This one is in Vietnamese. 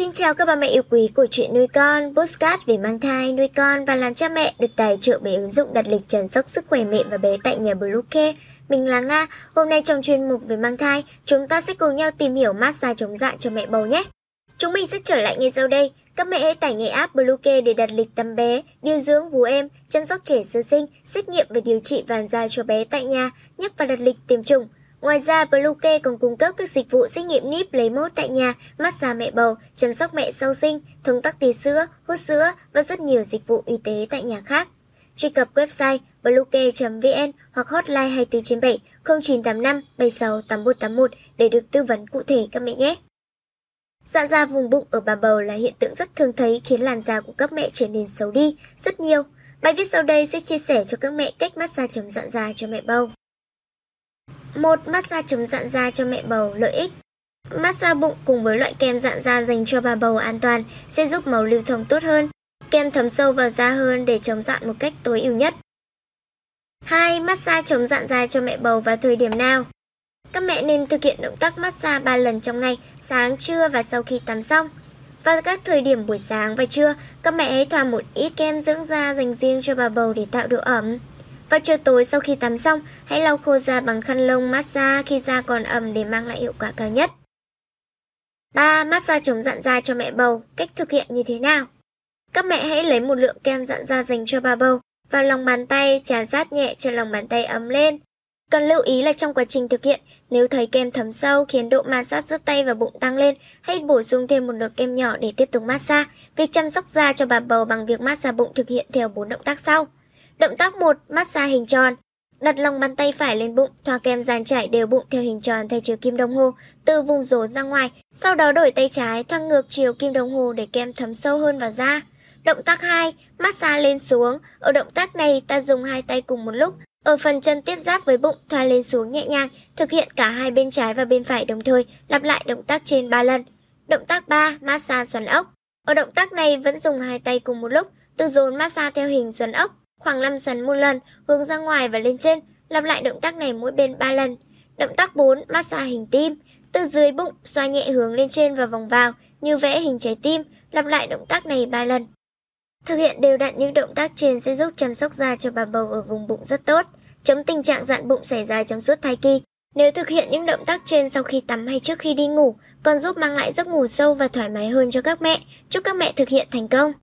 Xin chào các bà mẹ yêu quý của Chuyện Nuôi Con, podcast về mang thai, nuôi con và làm cha mẹ được tài trợ bởi ứng dụng đặt lịch chăm sóc sức khỏe mẹ và bé tại nhà BluCare. Mình là Nga, hôm nay trong chuyên mục về mang thai, chúng ta sẽ cùng nhau tìm hiểu massage chống dại cho mẹ bầu nhé. Chúng mình sẽ trở lại ngay sau đây. Các mẹ hãy tải ngay app BluCare để đặt lịch tắm bé, điều dưỡng vú em, chăm sóc trẻ sơ sinh, xét nghiệm và điều trị vàng da cho bé tại nhà, nhắc và đặt lịch tiêm chủng. Ngoài ra, BluCare còn cung cấp các dịch vụ xét nghiệm níp lấy mốt tại nhà, massage mẹ bầu, chăm sóc mẹ sau sinh, thông tắc tia sữa, hút sữa và rất nhiều dịch vụ y tế tại nhà khác. Truy cập website bluke.vn hoặc hotline 24/7 0985 76 8181 để được tư vấn cụ thể các mẹ nhé. Dạ da vùng bụng ở bà bầu là hiện tượng rất thường thấy khiến làn da của các mẹ trở nên xấu đi rất nhiều. Bài viết sau đây sẽ chia sẻ cho các mẹ cách massage chống rạn da cho mẹ bầu. 1. Massage chống rạn da cho mẹ bầu. Lợi ích: massage bụng cùng với loại kem rạn da dành cho bà bầu an toàn sẽ giúp máu lưu thông tốt hơn, kem thấm sâu vào da hơn để chống rạn một cách tối ưu nhất. 2. Massage chống rạn da cho mẹ bầu vào thời điểm nào? Các mẹ nên thực hiện động tác massage 3 lần trong ngày, sáng, trưa và sau khi tắm xong. Vào các thời điểm buổi sáng và trưa, các mẹ hãy thoa một ít kem dưỡng da dành riêng cho bà bầu để tạo độ ẩm. Vào chiều tối sau khi tắm xong, hãy lau khô da bằng khăn lông massage khi da còn ẩm để mang lại hiệu quả cao nhất. 3. Massage chống rạn da cho mẹ bầu. Cách thực hiện như thế nào? Các mẹ hãy lấy một lượng kem rạn da dành cho bà bầu vào lòng bàn tay, chà sát nhẹ cho lòng bàn tay ấm lên. Cần lưu ý là trong quá trình thực hiện, nếu thấy kem thấm sâu khiến độ ma sát giữa tay và bụng tăng lên, hãy bổ sung thêm một lượng kem nhỏ để tiếp tục massage. Việc chăm sóc da cho bà bầu bằng việc massage bụng thực hiện theo 4 động tác sau. Động tác 1. Massage hình tròn. Đặt lòng bàn tay phải lên bụng, thoa kem dàn trải đều bụng theo hình tròn theo chiều kim đồng hồ, từ vùng rốn ra ngoài. Sau đó đổi tay trái, thoa ngược chiều kim đồng hồ để kem thấm sâu hơn vào da. Động tác 2. Massage lên xuống. Ở động tác này, ta dùng hai tay cùng một lúc. Ở phần chân tiếp giáp với bụng, thoa lên xuống nhẹ nhàng, thực hiện cả hai bên trái và bên phải đồng thời, lặp lại động tác trên 3 lần. Động tác 3. Massage xoắn ốc. Ở động tác này, vẫn dùng hai tay cùng một lúc, từ rốn massage theo hình xoắn ốc. Khoảng 5 xoắn một lần, hướng ra ngoài và lên trên, lặp lại động tác này mỗi bên 3 lần. Động tác 4. Massage hình tim. Từ dưới bụng, xoa nhẹ hướng lên trên và vòng vào, như vẽ hình trái tim, lặp lại động tác này 3 lần. Thực hiện đều đặn những động tác trên sẽ giúp chăm sóc da cho bà bầu ở vùng bụng rất tốt, chống tình trạng rạn bụng xảy ra trong suốt thai kỳ. Nếu thực hiện những động tác trên sau khi tắm hay trước khi đi ngủ, còn giúp mang lại giấc ngủ sâu và thoải mái hơn cho các mẹ. Chúc các mẹ thực hiện thành công!